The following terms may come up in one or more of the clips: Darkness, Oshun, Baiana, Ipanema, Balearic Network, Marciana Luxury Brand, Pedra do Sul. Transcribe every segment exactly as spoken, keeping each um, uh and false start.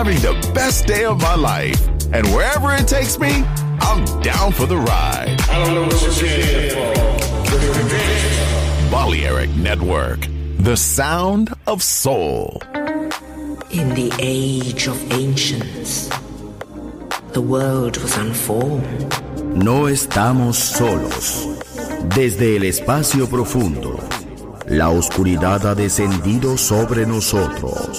having the best day of my life. And wherever it takes me, I'm down for the ride. I don't know what you're here for. Balearic Network, the sound of soul. In the age of ancients, the world was unformed. No estamos solos. Desde el espacio profundo, la oscuridad ha descendido sobre nosotros.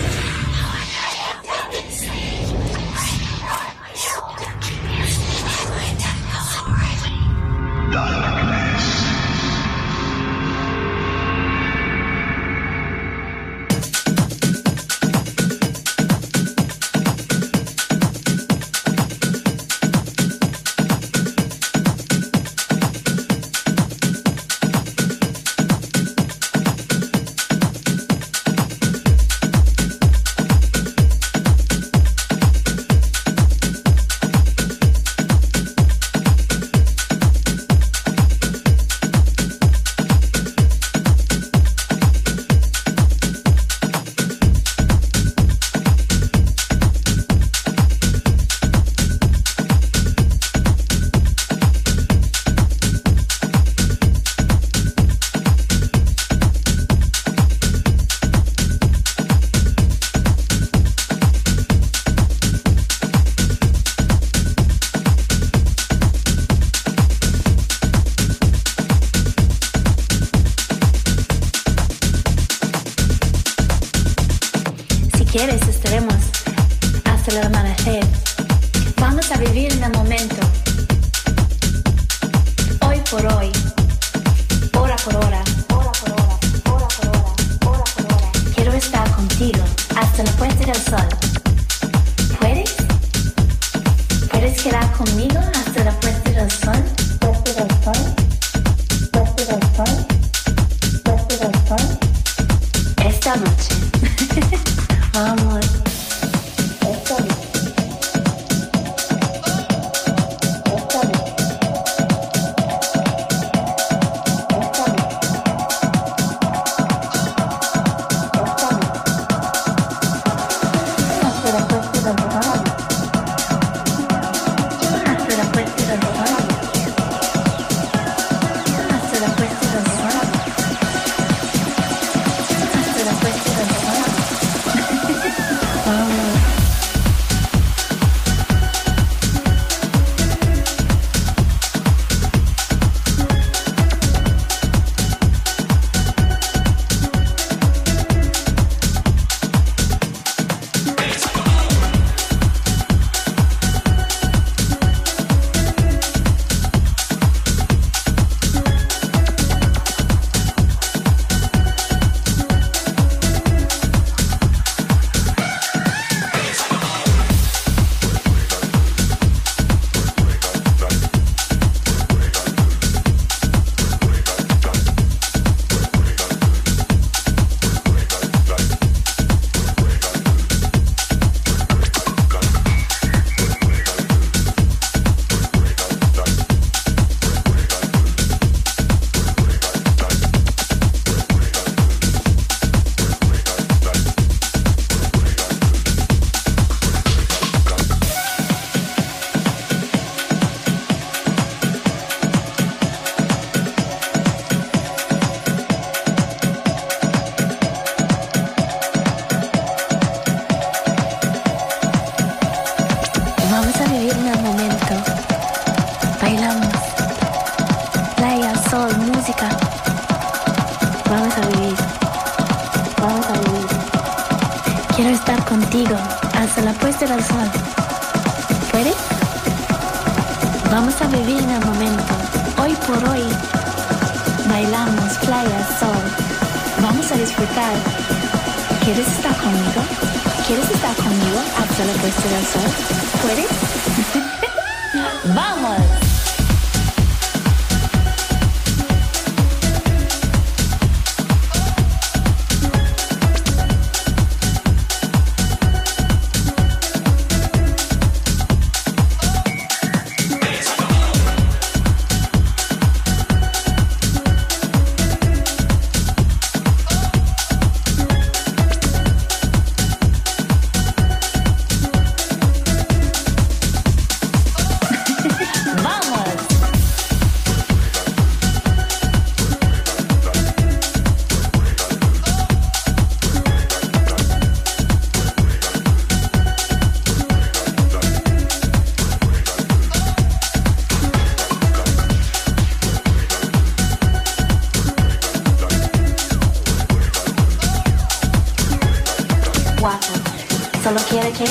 Solo quiero que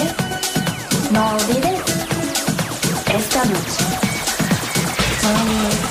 no olvides esta noche. Solo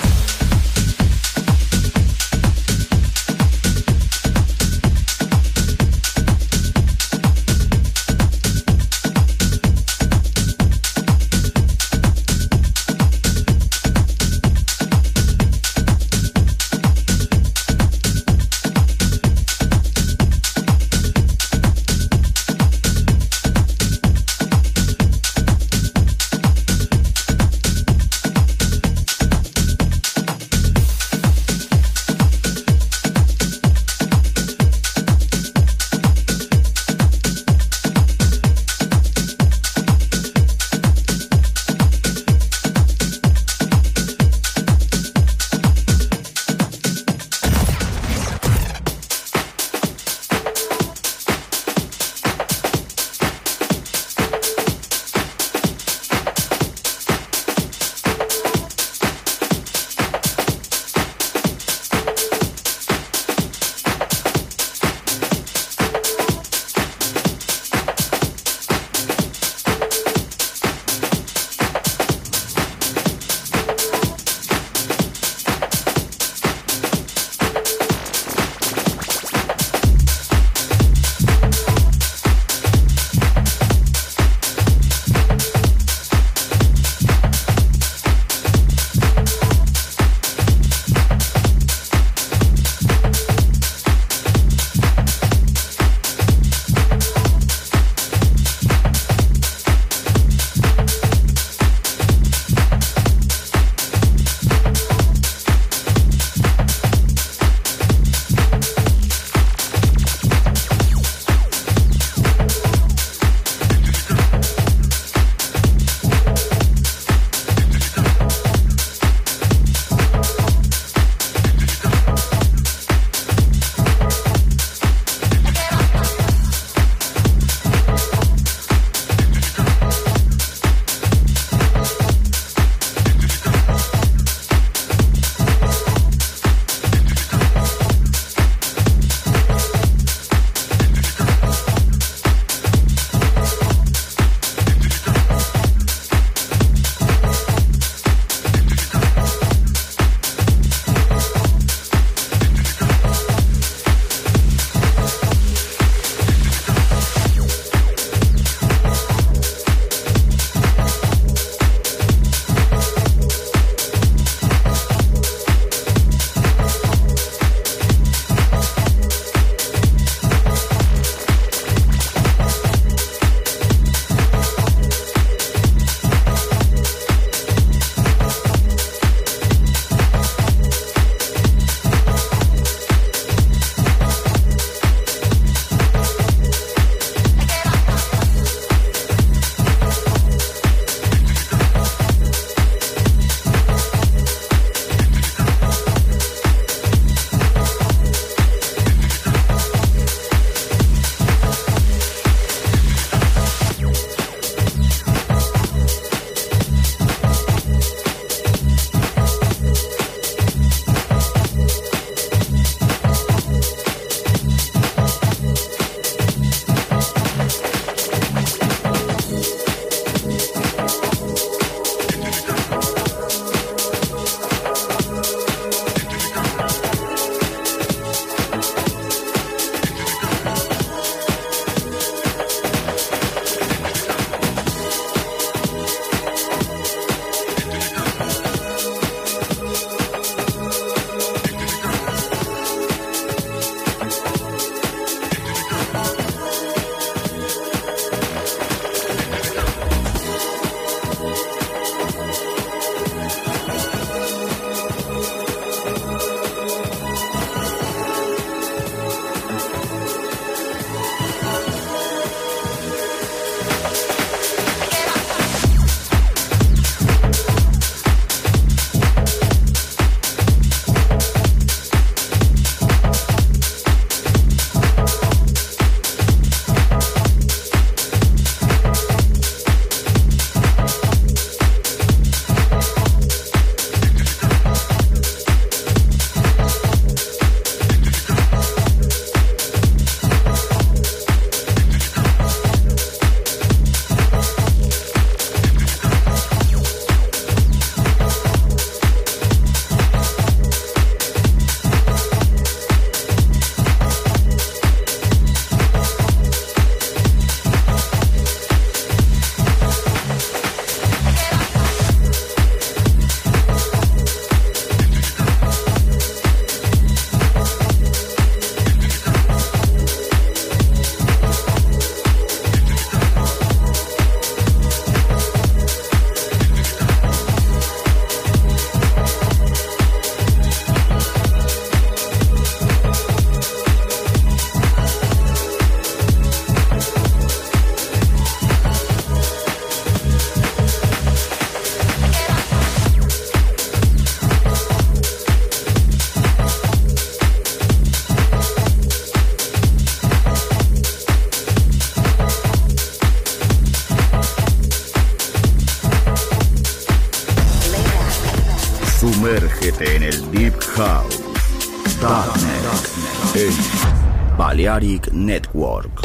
Quédate en el Deep House. Darkness en Balearic Network.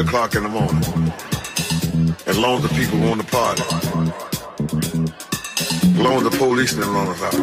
O'clock in the morning, as long as the people want to party, as long as the police didn't run us out.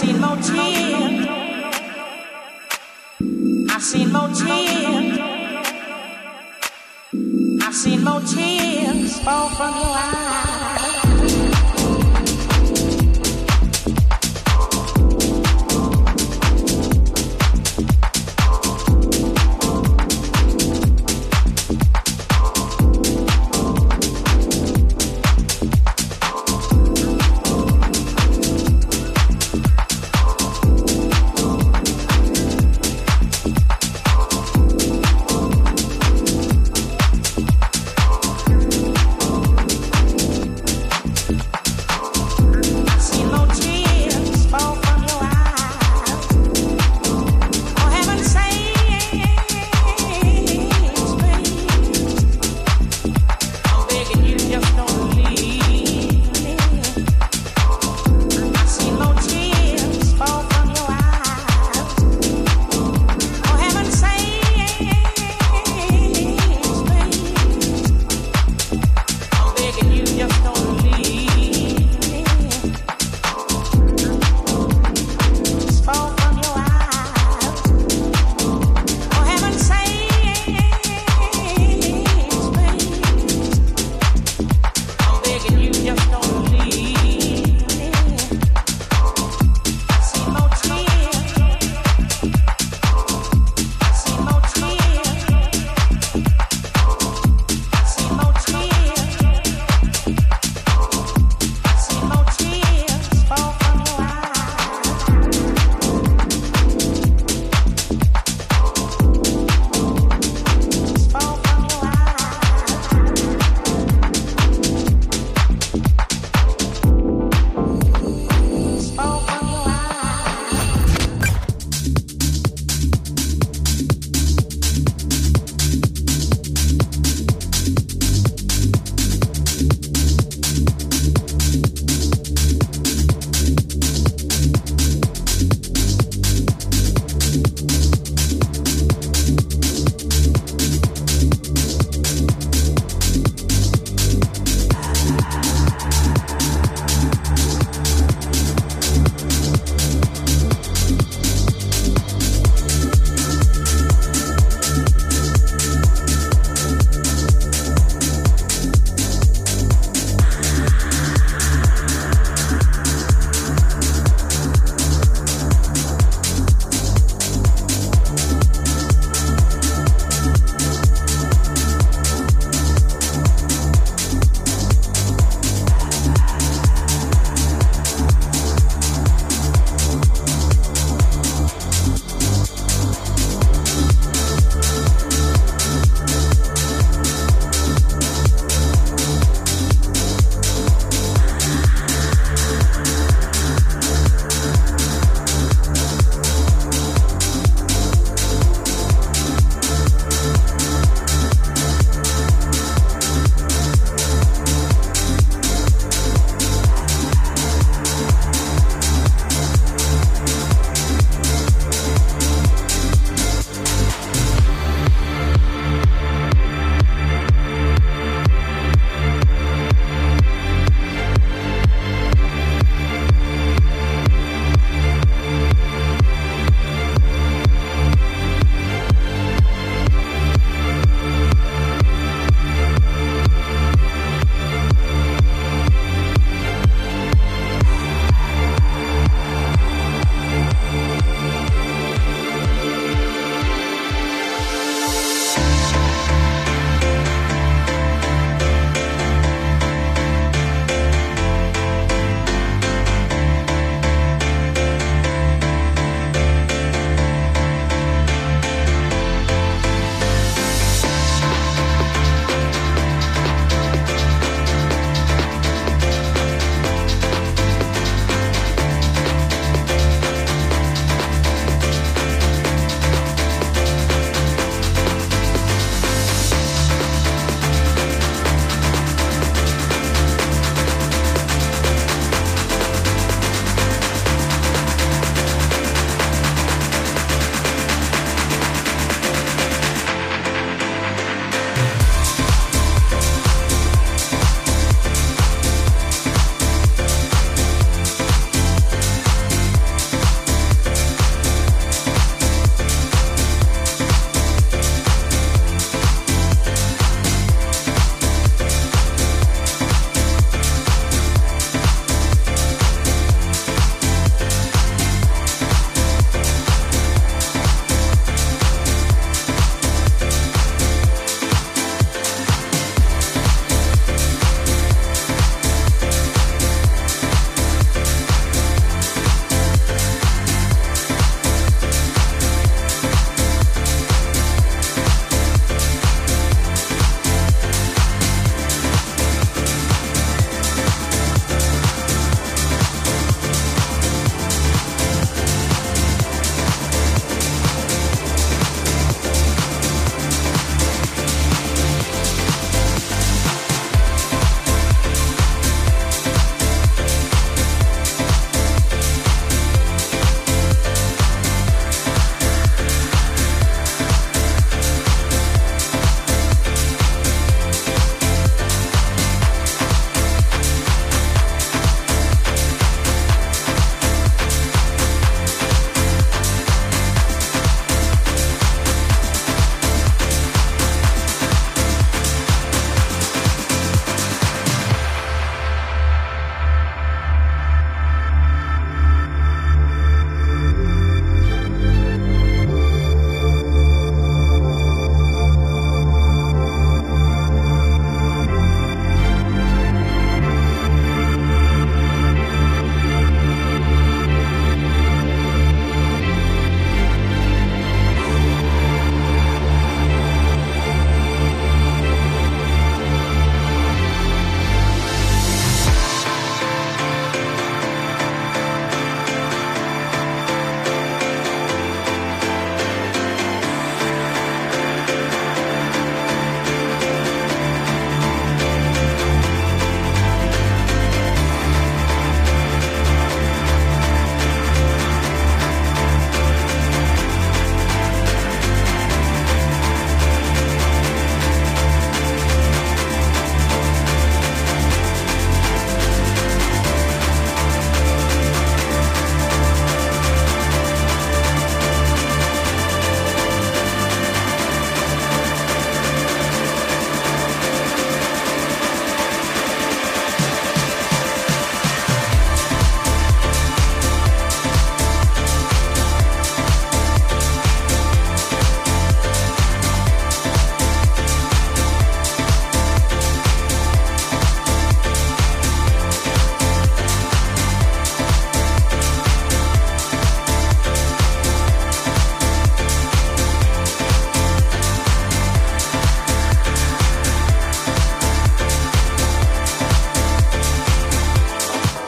seen more tears. I've seen more tears. I've seen more tears fall from your eyes.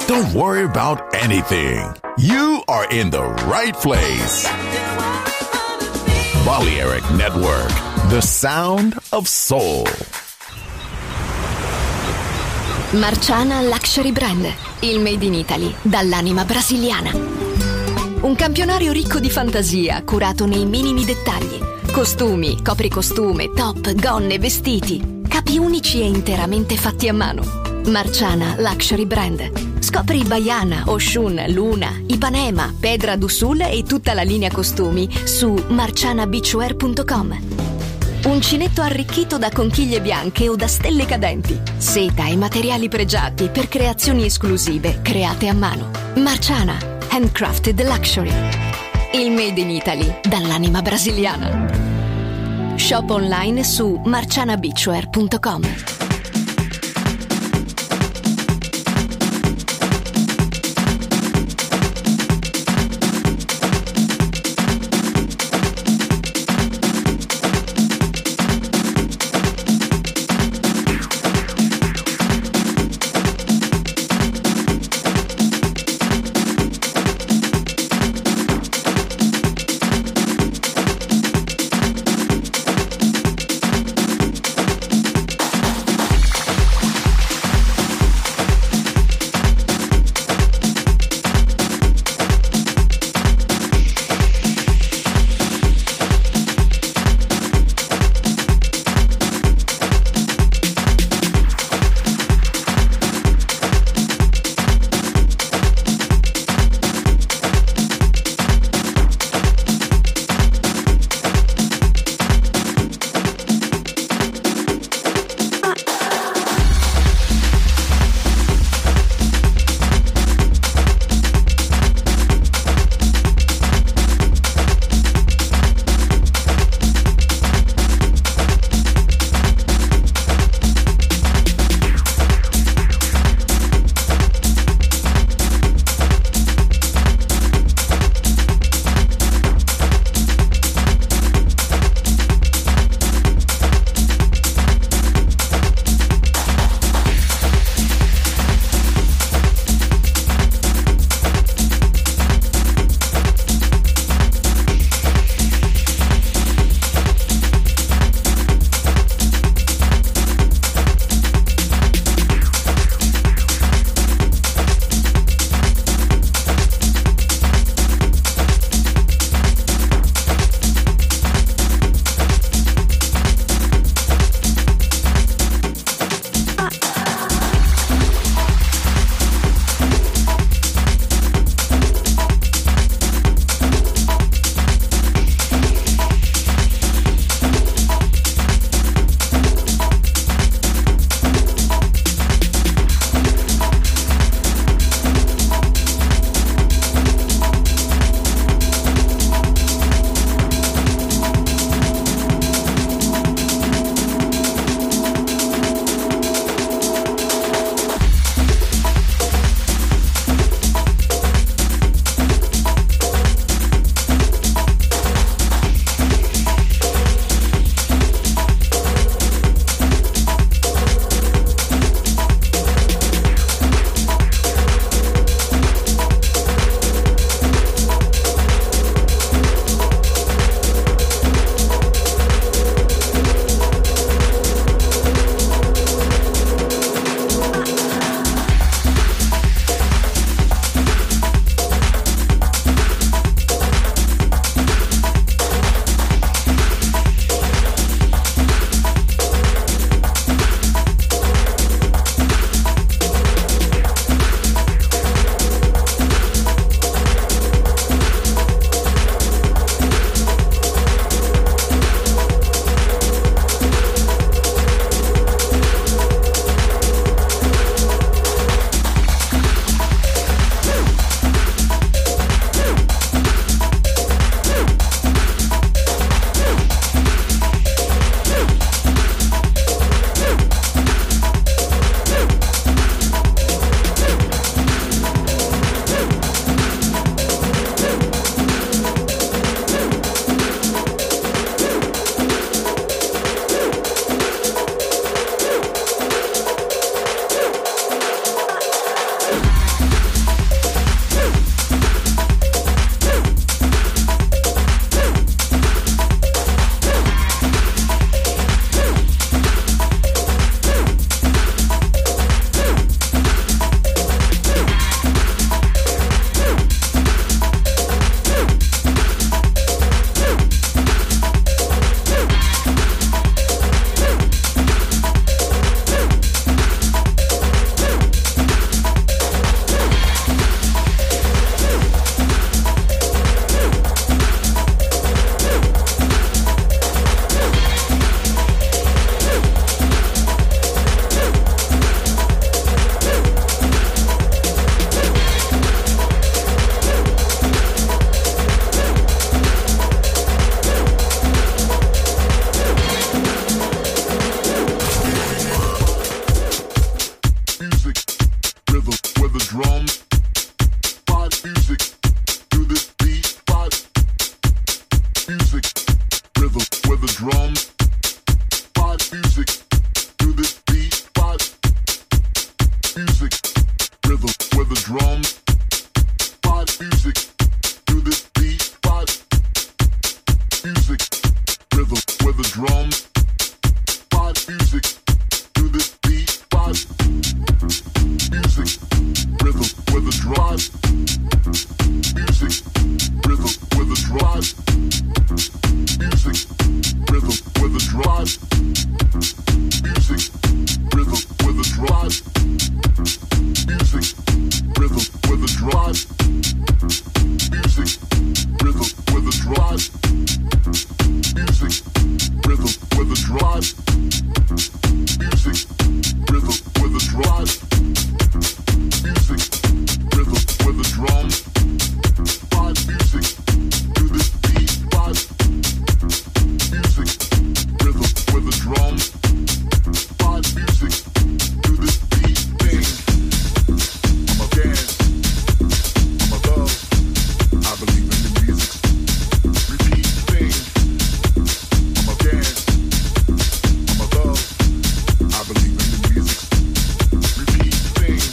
Don't worry about anything. You are in the right place. Balearic Network, the sound of soul. Marciana Luxury Brand, il made in Italy, dall'anima brasiliana. Un campionario ricco di fantasia, curato nei minimi dettagli. Costumi, copricostume, top, gonne, vestiti. Capi unici e interamente fatti a mano. Marciana Luxury Brand. Scopri Baiana, Oshun, Luna, Ipanema, Pedra do Sul e tutta la linea costumi su marciana beachwear punto com. Uncinetto arricchito da conchiglie bianche o da stelle cadenti. Seta e materiali pregiati per creazioni esclusive create a mano. Marciana, handcrafted luxury. Il made in Italy dall'anima brasiliana. Shop online su marciana beachwear punto com. the drums. Five music to this beat. Five music rhythm with the drums. Five music to this beat. Five music rhythm with the drums. Five music to this beat. Five music rhythm with the drums. Five music to this beat. Five. Music, rhythm with a drive. Music, rhythm with a drive. Music, rhythm with a drive. Music, rhythm with a drive. Music, rhythm with a drive. Music, rhythm with a drive. Music, rhythm with a drive. Music, rhythm with a drive. Music, rhythm with the drums. Five music, do this beat. Five music, rhythm with the drums. Five music, do this beat. Thing, I'm a dance, I'm a love. I believe in the music. Repeat, thing, I'm a dance, I'm a love. I believe in the music. Repeat. Dance.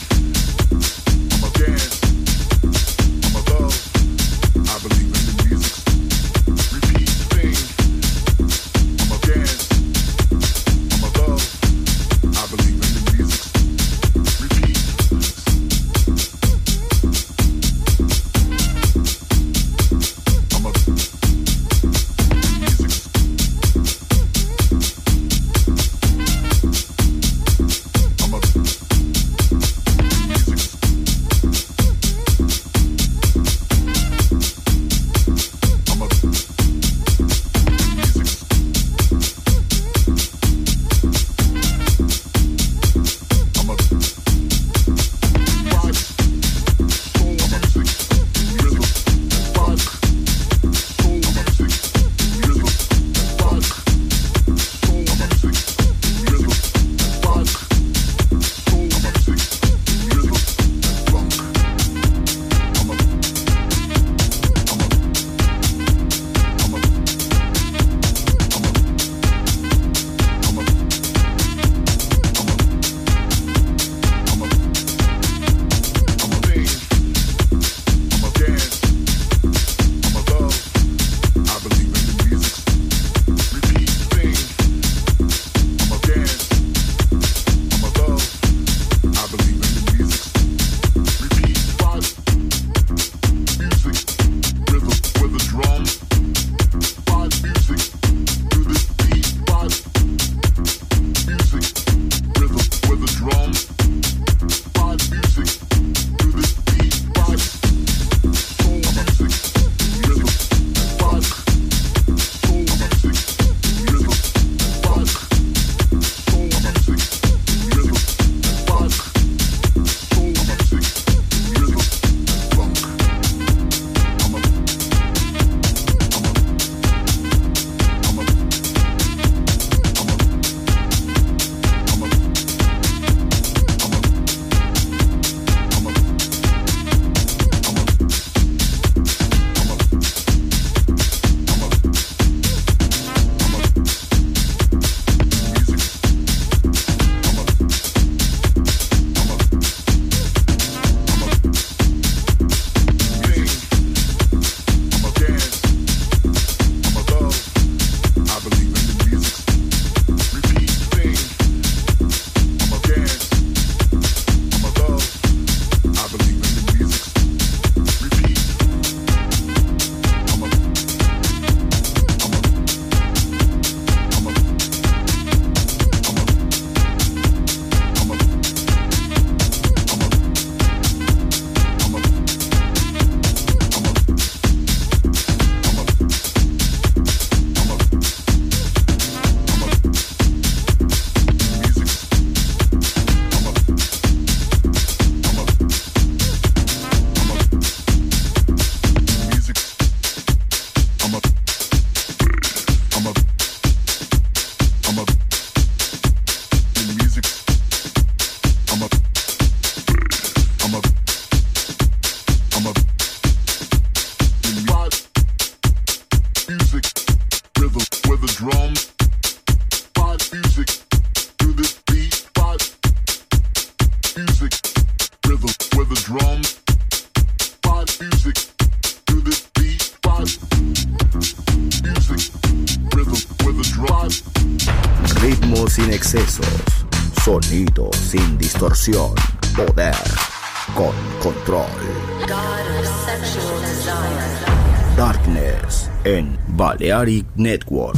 Ritmo sin excesos, sonido sin distorsión, poder con control. Darkness en Balearic Network.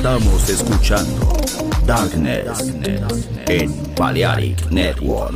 Estamos escuchando Darkness en Balearic Network.